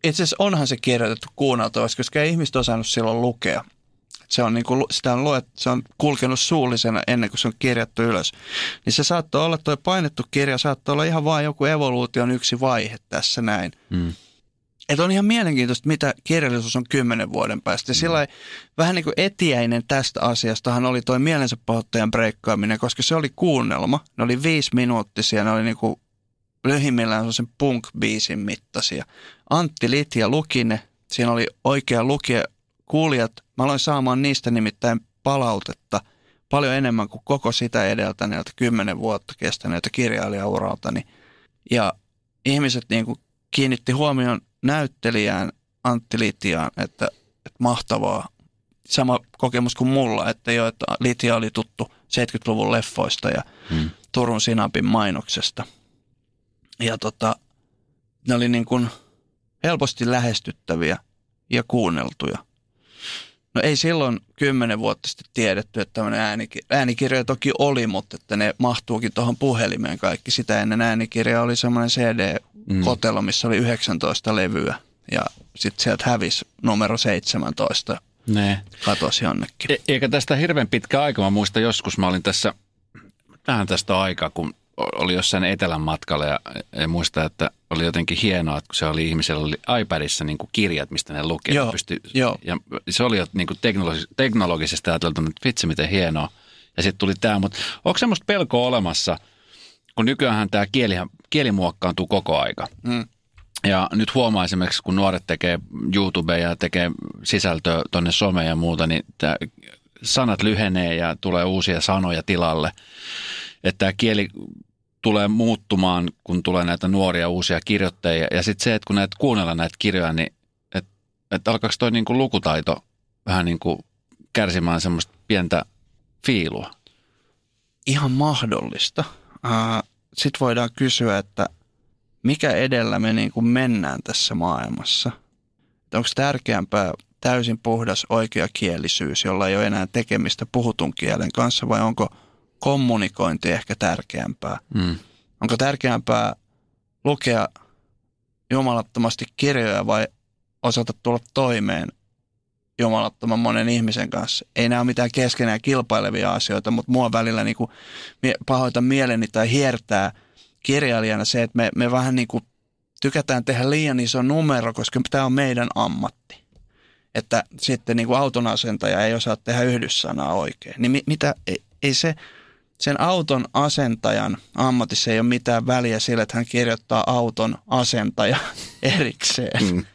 Itse asiassa onhan se kirjoitettu kuunneltavaksi, koska ei ihmiset osannut silloin lukea. Se on, niin kuin, se on kulkenut suullisena ennen kuin se on kirjattu ylös. Niin se saattoi olla, toi painettu kirja saattoi olla ihan vain joku evoluution yksi vaihe tässä näin. Mm. Että on ihan mielenkiintoista, mitä kirjallisuus on 10 vuoden päästä. Ja sillai, vähän niin kuin etiäinen tästä asiastahan oli toi Mielensä pahoittajan breikkaaminen, koska se oli kuunnelma. Ne oli 5-minuuttisia, ne oli niin kuin lyhimmillään sen punk-biisin mittaisia. Antti Litja luki ne, siinä oli oikea lukija, kuulijat. Mä aloin saamaan niistä nimittäin palautetta paljon enemmän kuin koko sitä edeltäneeltä 10 vuotta kestäneeltä kirjailijauraltani. Ja ihmiset niin kuin kiinnitti huomioon näyttelijään Antti Litjaan, että mahtavaa. Sama kokemus kuin mulla, että jo, että Litja oli tuttu 70-luvun leffoista ja Turun Sinapin mainoksesta. Ja ne oli niin kuin helposti lähestyttäviä ja kuunneltuja. No ei silloin 10 vuotta sitten tiedetty, että tämmöinen äänikirja toki oli, mutta että ne mahtuukin tuohon puhelimeen kaikki. Sitä ennen äänikirja oli semmoinen CD-kotelo, missä oli 19 levyä ja sitten sieltä hävisi numero 17. Ne. Katosi jonnekin. Eikä tästä hirveän pitkä aika. Mä muistan joskus, mä olin tässä, vähän tästä aikaa, kun oli jossain etelän matkalla ja muista, että oli jotenkin hienoa, että kun se oli ihmisellä oli iPadissa niin kuin kirjat, mistä ne luki. Joo, ja se oli jo niin kuin teknologisesti ajateltu, että vitsi miten hienoa. Ja sitten tuli tämä, mutta onko semmoista pelkoa olemassa, kun nykyäänhän tämä kieli muokkaantuu koko aika. Mm. Ja nyt huomaa esimerkiksi, kun nuoret tekee YouTubea ja tekee sisältöä tuonne someen ja muuta, niin tämä sanat lyhenee ja tulee uusia sanoja tilalle. Että tämä kieli tulee muuttumaan, kun tulee näitä nuoria uusia kirjoittajia. Ja sitten se, että kun näitä kuunnellaan näitä kirjoja, niin että alkaako toi niin kuin lukutaito vähän niin kuin kärsimään semmoista pientä fiilua? Ihan mahdollista. Sitten voidaan kysyä, että mikä edellä me niin kuin mennään tässä maailmassa? Onko tärkeämpää täysin puhdas oikeakielisyys, jolla ei ole enää tekemistä puhutun kielen kanssa, vai onko kommunikointi ehkä tärkeämpää? Mm. Onko tärkeämpää lukea jumalattomasti kirjoja vai osata tulla toimeen jumalattoman monen ihmisen kanssa? Ei nämä ole mitään keskenään kilpailevia asioita, mutta mua välillä niin kuin pahoita mieleni tai hiertää kirjailijana se, että me vähän niin kuin tykätään tehdä liian iso numero, koska tämä on meidän ammatti. Että sitten niin kuin auton asentaja ei osaa tehdä yhdyssanaa oikein. Niin ei sen auton asentajan ammatissa ei ole mitään väliä sillä, että hän kirjoittaa auton asentaja erikseen. Mm.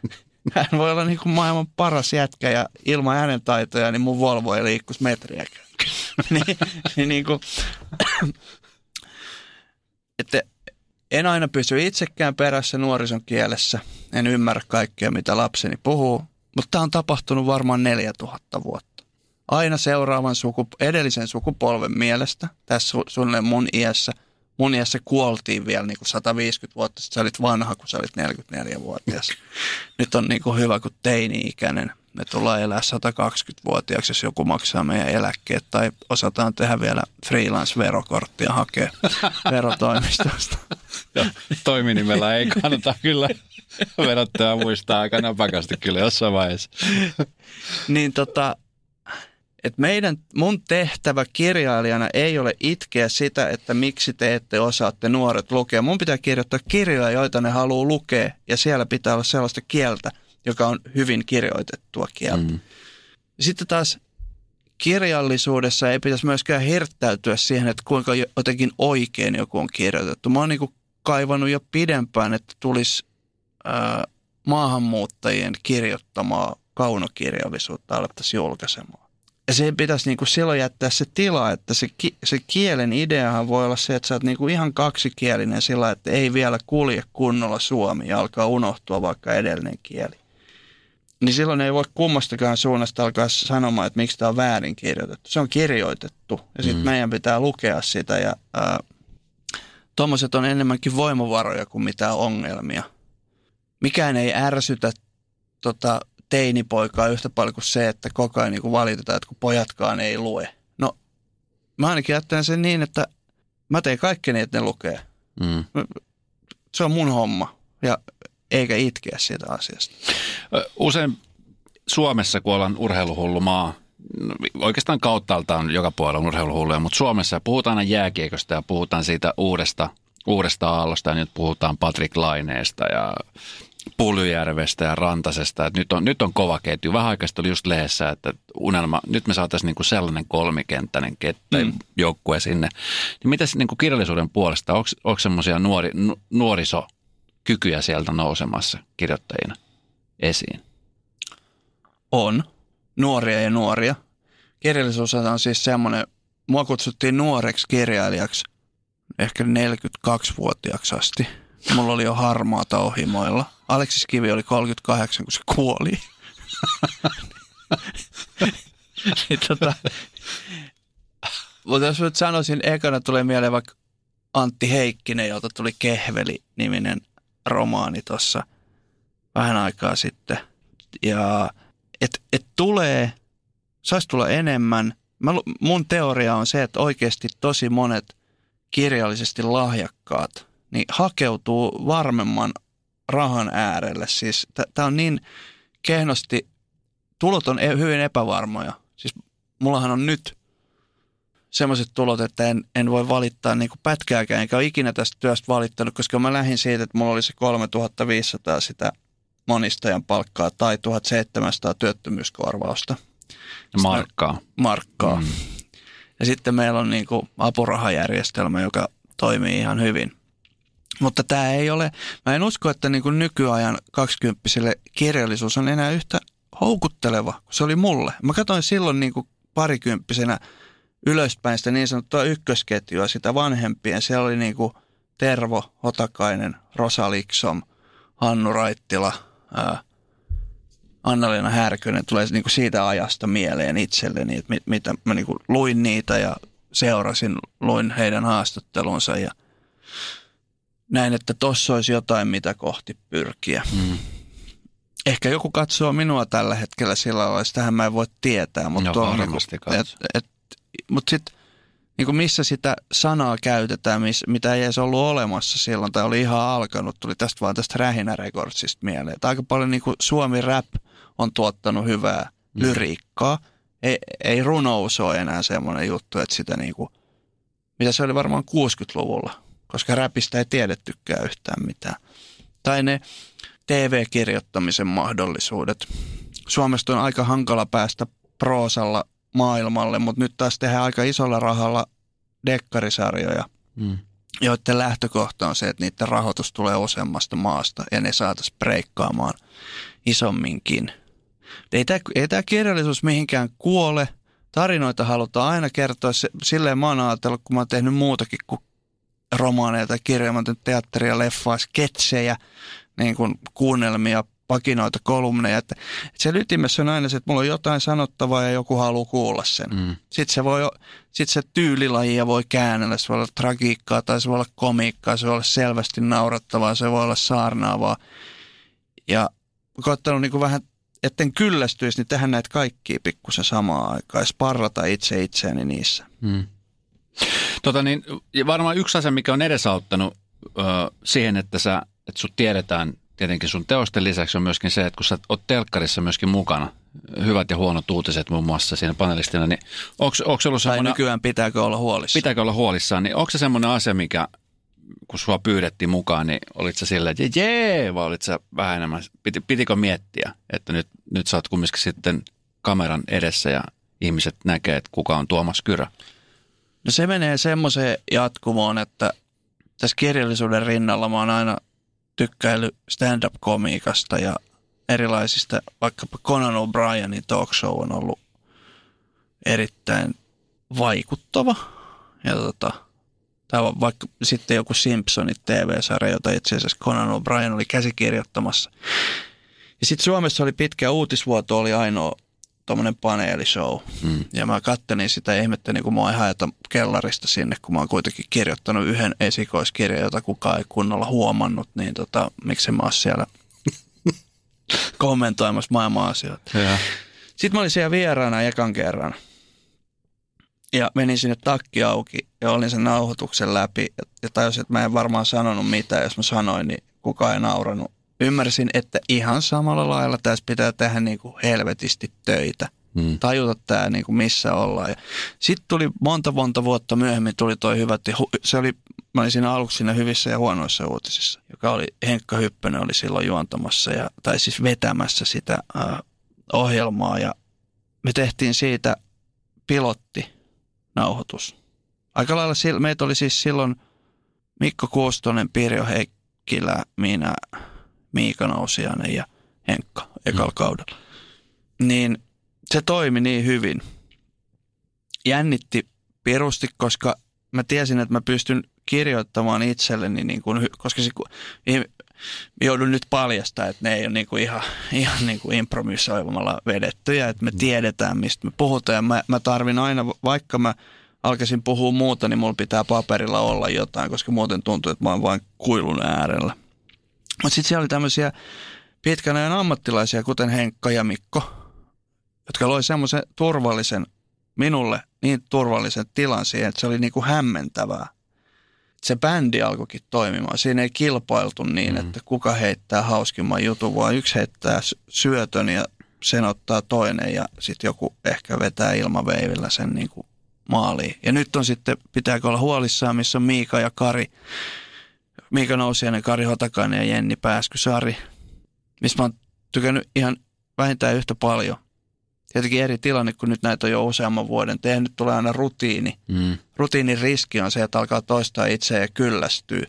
Hän voi olla niin kuin maailman paras jätkä ja ilman hänen taitoja, niin mun Volvo ei liikkuisi metriäkään. niin kuin, että en aina pysy itsekään perässä nuorison kielessä. En ymmärrä kaikkea, mitä lapseni puhuu, mutta tämä on tapahtunut varmaan 4000 vuotta. Aina seuraavan edellisen sukupolven mielestä, tässä suunnilleen mun iässä kuoltiin vielä niin kuin 150 vuotta sitten, sä olit vanha, kun sä olit 44-vuotias. Nyt on niin kuin hyvä, kun teini-ikäinen. Me tullaan elää 120-vuotiaaksi, jos joku maksaa meidän eläkkeet, tai osataan tehdä vielä freelance-verokorttia hakea verotoimistosta. Toiminimellä ei kannata kyllä verottaja muistaa aika napakasti kyllä jossain vaiheessa. Niin että mun tehtävä kirjailijana ei ole itkeä sitä, että miksi te ette osaatte nuoret lukea. Mun pitää kirjoittaa kirjoja, joita ne haluaa lukea, ja siellä pitää olla sellaista kieltä, joka on hyvin kirjoitettua kieltä. Mm. Sitten taas kirjallisuudessa ei pitäisi myöskään hirttäytyä siihen, että kuinka jotenkin oikein joku on kirjoitettu. Mä oon niin kuin kaivannut jo pidempään, että tulisi maahanmuuttajien kirjoittamaa kaunokirjallisuutta alettaisiin julkaisemaan. Ja se pitäisi niin kuin silloin jättää se tila, että se kielen ideahan voi olla se, että sä oot niin kuin ihan kaksikielinen sillä, että ei vielä kulje kunnolla suomi ja alkaa unohtua vaikka edellinen kieli. Niin silloin ei voi kummastakaan suunnasta alkaa sanomaan, että miksi tämä on väärin kirjoitettu. Se on kirjoitettu ja sitten meidän pitää lukea sitä ja tuommoiset on enemmänkin voimavaroja kuin mitään ongelmia. Mikään ei ärsytä teinipoikaa yhtä paljon kuin se, että koko ajan niin valitetaan, että kun pojatkaan ei lue. No, mä ainakin ajattelen sen niin, että mä teen kaikkeni, että ne lukee. Mm. Se on mun homma ja eikä itkeä siitä asiasta. Usein Suomessa, kun ollaan urheiluhullu maa, oikeastaan kauttaaltaan joka puolella on urheiluhulluja, mutta Suomessa puhutaan aina jääkiekosta ja puhutaan siitä uudesta aallosta ja nyt puhutaan Patrik Laineesta ja Pulyjärvestä ja Rantasesta. Että nyt on kova ketju. Vähän aikaisesti oli just lehdessä, että nyt me saataisiin niinku sellainen kolmikenttäinen joukkue sinne. Niin mitäs niinku kirjallisuuden puolesta? Onko semmoisia nuorisokykyjä sieltä nousemassa kirjoittajina esiin? On. Nuoria. Kirjallisuus on siis semmoinen, mua kutsuttiin nuoreksi kirjailijaksi ehkä 42-vuotiaaksi asti. Mulla oli jo harmaata ohimoilla. Aleksis Kivi oli 38, kun se kuoli. Mutta jos nyt sanoisin, ekana tulee mieleen vaikka Antti Heikkinen, jolta tuli Kehveli-niminen romaani tuossa vähän aikaa sitten. Ja et tulee, saisi tulla enemmän. Mun teoria on se, että oikeasti tosi monet kirjallisesti lahjakkaat niin hakeutuu varmemman rahan äärelle. Siis tämä on niin kehnosti, tulot on hyvin epävarmoja. Siis mullahan on nyt sellaiset tulot, että en voi valittaa niin kuin pätkääkään, enkä ole ikinä tästä työstä valittanut, koska mä lähdin siitä, että mulla oli se 3500 sitä monistajan palkkaa tai 1700 työttömyyskorvausta. Markkaa. Mm. Ja sitten meillä on niin kuin apurahajärjestelmä, joka toimii ihan hyvin. Mutta tämä ei ole, mä en usko, että niin kuin nykyajan 20-vuotiaille kirjallisuus on enää yhtä houkutteleva kuin se oli mulle. Mä katsoin silloin niin kuin parikymppisenä ylöspäin sitä niin sanottua ykkösketjua, sitä vanhempien. Siellä oli niin kuin Tervo, Hotakainen, Rosa Liksom, Hannu Raittila, Anna-Leena Härkönen. Tulee niin kuin siitä ajasta mieleen itselleni, että mitä mä niin kuin luin niitä ja luin heidän haastattelunsa ja näin, että tossa olisi jotain, mitä kohti pyrkiä. Mm. Ehkä joku katsoo minua tällä hetkellä sillä lailla, sitähän mä en voi tietää. Mutta sitten niinku missä sitä sanaa käytetään, mitä ei edes ollut olemassa silloin, tai oli ihan alkanut, tuli tästä vaan tästä Rähinä Recordsista mieleen. Että aika paljon niinku Suomi Rap on tuottanut hyvää lyriikkaa. Ei runous ole enää semmoinen juttu, että sitä niinku, mitä se oli varmaan 60-luvulla. Koska räpistä ei tiedettykään yhtään mitään. Tai ne TV-kirjoittamisen mahdollisuudet. Suomesta on aika hankala päästä proosalla maailmalle, mutta nyt taas tehdään aika isolla rahalla dekkarisarjoja, joiden lähtökohta on se, että niiden rahoitus tulee useammasta maasta ja ne saataisiin breikkaamaan isomminkin. Ei tämä kirjallisuus mihinkään kuole. Tarinoita halutaan aina kertoa. Silleen mä oon ajatellut, kun mä oon tehnyt muutakin kuin romaaneja tai kirjoja, teatteria, leffaa, sketsejä, niin kuin kuunnelmia, pakinoita, kolumneja. Että siellä ytimessä on aina se, että mulla on jotain sanottavaa ja joku haluaa kuulla sen. Mm. Sitten se tyylilajia voi käännellä. Se voi olla tragiikkaa tai se voi olla komiikkaa, se voi olla selvästi naurattavaa, se voi olla saarnaavaa. Ja koettanut niin kuin vähän, etten kyllästyisi, niin tehdä näitä kaikkia pikkusen samaan aikaan ja sparrata itse itseäni niissä. Mm. Varmaan yksi asia, mikä on edesauttanut siihen, että sut tiedetään tietenkin sun teosten lisäksi, on myöskin se, että kun sä oot telkkarissa myöskin mukana hyvät ja huonot uutiset muun muassa siinä panelistina, niin onko se ollut semmoinen... Tai nykyään pitääkö olla huolissaan? Pitääkö olla huolissaan, niin onko se semmoinen asia, mikä kun sua pyydettiin mukaan, niin olit sä silleen, että jee, vai olit sä vähän enemmän, pitikö miettiä, että nyt sä oot kumminkin sitten kameran edessä ja ihmiset näkee, että kuka on Tuomas Kyrö? No se menee semmoiseen jatkumoon, että tässä kirjallisuuden rinnalla mä oon aina tykkäillyt stand-up-komiikasta ja erilaisista, vaikkapa Conan O'Brienin talk show on ollut erittäin vaikuttava. Ja tai vaikka sitten joku Simpsonit TV-sarja, jota itse asiassa Conan O'Brien oli käsikirjoittamassa. Ja sitten Suomessa oli pitkä uutisvuoto, oli ainoa tuommoinen paneelishow. Mm. Ja mä kattelin sitä ja ihmettelin, kun mua ei haeta kellarista sinne, kun mä oon kuitenkin kirjoittanut yhden esikoiskirjan, jota kukaan ei kunnolla huomannut, niin miksi mä oon siellä kommentoimassa maailman asioita. Ja. Sitten mä olin siellä vieraana ekan kerran. Ja menin sinne takki auki ja olin sen nauhoituksen läpi ja tajusin, että mä en varmaan sanonut mitään. Jos mä sanoin, niin kukaan ei nauranut. Ymmärsin, että ihan samalla lailla tässä pitää tehdä niin kuin helvetisti töitä. Mm. Tajuta tämä niin kuin missä ollaan. Sitten tuli monta vuotta myöhemmin tuli toi hyvät. Mä olin siinä aluksi siinä hyvissä ja huonoissa uutisissa, joka oli Henkka Hyppönen oli silloin juontamassa tai siis vetämässä sitä ohjelmaa. Ja me tehtiin siitä pilottinauhoitus. Aika lailla meitä oli siis silloin Mikko Kuustonen, Pirjo Heikkilä, minä, Miika Nousiainen ja Henkka ekalla kaudella. Niin se toimi niin hyvin. Jännitti pirusti, koska mä tiesin, että mä pystyn kirjoittamaan itselleni, niin kuin, koska se, joudun nyt paljastamaan, että ne ei ole niin kuin ihan niin kuin improvisoimalla vedettyjä, että me tiedetään, mistä me puhutaan. Ja mä tarvin aina, vaikka mä alkaisin puhua muuta, niin mulla pitää paperilla olla jotain, koska muuten tuntuu, että mä oon vain kuilun äärellä. Mutta sitten siellä oli tämmöisiä pitkän ajan ammattilaisia, kuten Henkka ja Mikko, jotka loi semmoisen turvallisen, minulle niin turvallisen tilan siihen, että se oli niinku hämmentävää. Se bändi alkoikin toimimaan. Siinä ei kilpailtu niin, että kuka heittää hauskimman jutun, vaan yksi heittää syötön ja sen ottaa toinen ja sitten joku ehkä vetää ilmaveivillä sen niinku maaliin. Ja nyt on sitten, pitääkö olla huolissaan, missä on Miika ja Kari. Miika Nousiainen, Kari Hotakainen ja Jenni Pääskysaari, missä mä oon tykännyt ihan vähintään yhtä paljon. Tietenkin eri tilanne, kun nyt näitä on jo useamman vuoden tehnyt, tulee aina rutiini. Mm. Rutiinin riski on se, että alkaa toistaa itseä ja kyllästyy.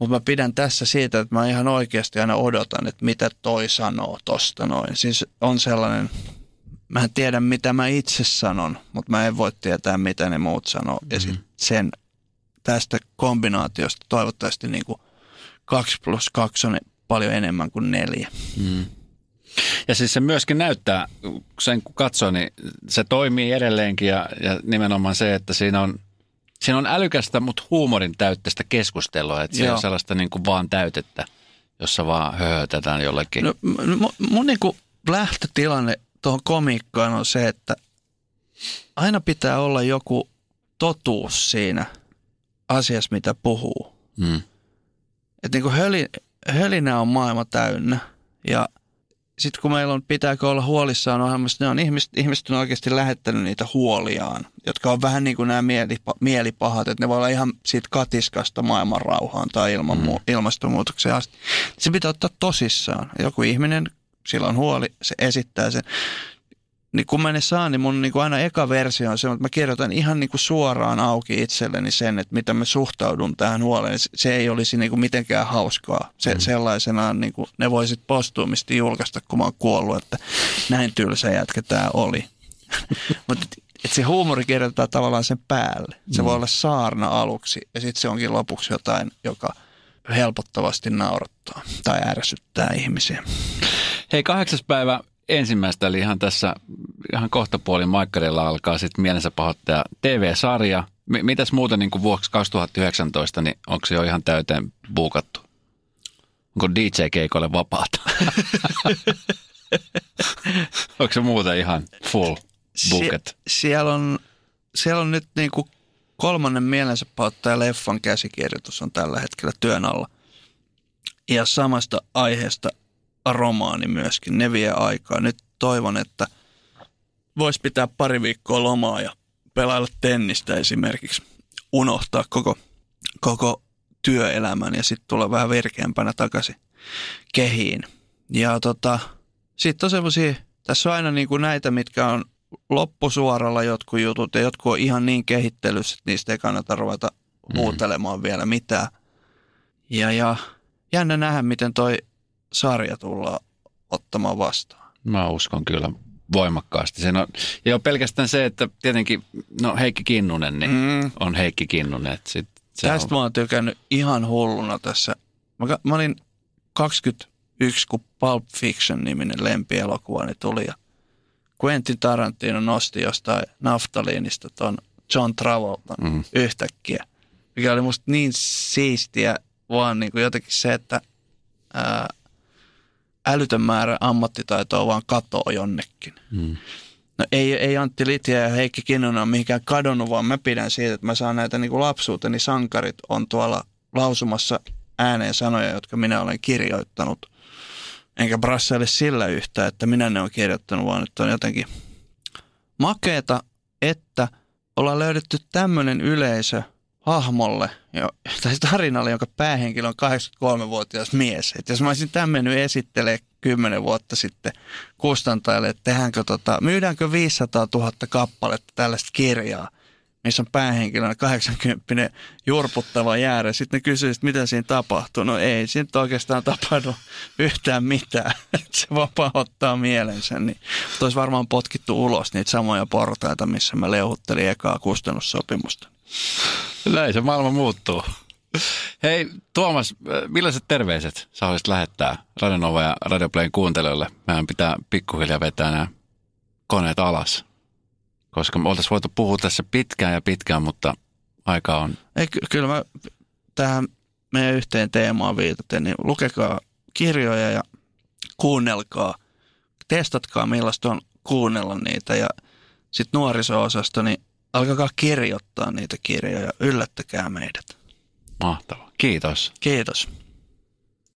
Mutta mä pidän tässä siitä, että mä ihan oikeasti aina odotan, että mitä toi sanoo tosta noin. Siis on sellainen, mä en tiedä mitä mä itse sanon, mutta mä en voi tietää mitä ne muut sanoo. Ja sit sen tästä kombinaatiosta toivottavasti niin kuin 2+2 on paljon enemmän kuin 4. Mm. Ja siis se myöskin näyttää, sen kun katsoo, niin se toimii edelleenkin ja nimenomaan se, että siinä on älykästä, mutta huumorin täytteistä keskustelua, että se on sellaista niin kuin vaan täytettä, jossa vaan höhötetään jollekin. No, mun niin kuin lähtötilanne tuohon komiikkaan on se, että aina pitää olla joku totuus siinä asiassa, mitä puhuu. Mm. Että niin kuin hölinä on maailma täynnä ja sitten kun meillä on pitääkö olla huolissaan ohjelmassa, ne on ihmiset on oikeasti lähettänyt niitä huoliaan, jotka on vähän niin kuin nämä mielipahat, että ne voi olla ihan siitä katiskasta maailman rauhaan tai ilmastonmuutokseen asti. Se pitää ottaa tosissaan. Joku ihminen, sillä on huoli, se esittää sen. Niin kun mä ne saan, niin mun niin kuin aina eka versio on se, että mä kirjoitan ihan niin kuin suoraan auki itselleni sen, että mitä mä suhtaudun tähän huoleen. Se ei olisi niin kuin mitenkään hauskaa. Sellaisenaan niin kuin ne voisit postuumisti julkaista, kun mä oon kuollut, että näin tylsä jätkä tää oli. Mutta se huumori kirjoitetaan tavallaan sen päälle. Se voi olla saarna aluksi ja sitten se onkin lopuksi jotain, joka helpottavasti naurattaa tai ärsyttää ihmisiä. Hei, 8.1. eli ihan kohtapuolin Maikkarilla alkaa sitten Mielensä pahoittaja TV-sarja. Mitäs muuten niin kuin vuoksi 2019, niin onko se jo ihan täyteen buukattu? Onko DJ-keikoille vapaata? Onko se muuten ihan full bucket? Siellä on nyt niin kuin 3. Mielensä pahoittaja leffan käsikirjoitus on tällä hetkellä työn alla. Ja samasta aiheesta romaani myöskin, ne vie aikaa. Nyt toivon, että voisi pitää pari viikkoa lomaa ja pelailla tennistä esimerkiksi. Unohtaa koko työelämän ja sitten tulla vähän virkeämpänä takaisin kehiin. Ja sitten on semmoisia, tässä on aina niin kuin näitä, mitkä on loppusuoralla jotkut jutut ja jotkut on ihan niin kehittelyssä, että niistä ei kannata ruveta huutelemaan vielä mitään. Ja jännä nähdä, miten toi sarja tullaan ottamaan vastaan. Mä uskon kyllä voimakkaasti. Sen on, ja on pelkästään se, että tietenkin Heikki Kinnunen niin on Heikki Kinnunen. Tästä on... mä oon tykännyt ihan hulluna tässä. Mä olin 21, kun Pulp Fiction-niminen lempielokuvani tuli ja Quentin Tarantino nosti jostain naftaliinista ton John Travoltan yhtäkkiä, mikä oli musta niin siistiä, vaan niin kuin jotenkin se, että älytön määrä ammattitaitoa vaan katoo jonnekin. No ei Antti Litja ja Heikki Kinnunen ole mihinkään kadonnut, vaan mä pidän siitä, että mä saan näitä niin kuin lapsuuteni sankarit on tuolla lausumassa ääneen sanoja, jotka minä olen kirjoittanut. Enkä brassaile sillä yhtään, että minä ne olen kirjoittanut, vaan että on jotenkin makeeta, että ollaan löydetty tämmöinen yleisö hahmolle, tai tarinalle, jonka päähenkilö on 83-vuotias mies. Et jos mä olisin tämän mennyt esittelemään 10 vuotta sitten kustantajalle, että myydäänkö 500 000 kappaletta tällaista kirjaa, missä on päähenkilönä 80-vuotias jurputtava jäärä. Sitten ne kysyy, että mitä siinä tapahtuu. No ei, siinä oikeastaan tapahdu yhtään mitään. Se vapauttaa mielensä. Niin. Olisi varmaan potkittu ulos niitä samoja portaita, missä mä leuhuttelin ekaa kustannussopimusta. Näin se maailma muuttuu. Hei Tuomas, millaiset terveiset sä haluaisit lähettää Radionova ja Radioplayn kuuntelijoille? Meidän pitää pikkuhiljaa vetää nämä koneet alas. Koska me oltaisiin voitu puhua tässä pitkään, mutta aika on. Kyllä mä tähän meidän yhteen teemaan viitaten, niin lukekaa kirjoja ja kuunnelkaa. Testatkaa, millaista on kuunnella niitä. Ja sitten nuoriso-osasto, niin alkakaa kirjoittaa niitä kirjoja. Yllättäkää meidät. Mahtavaa. Kiitos.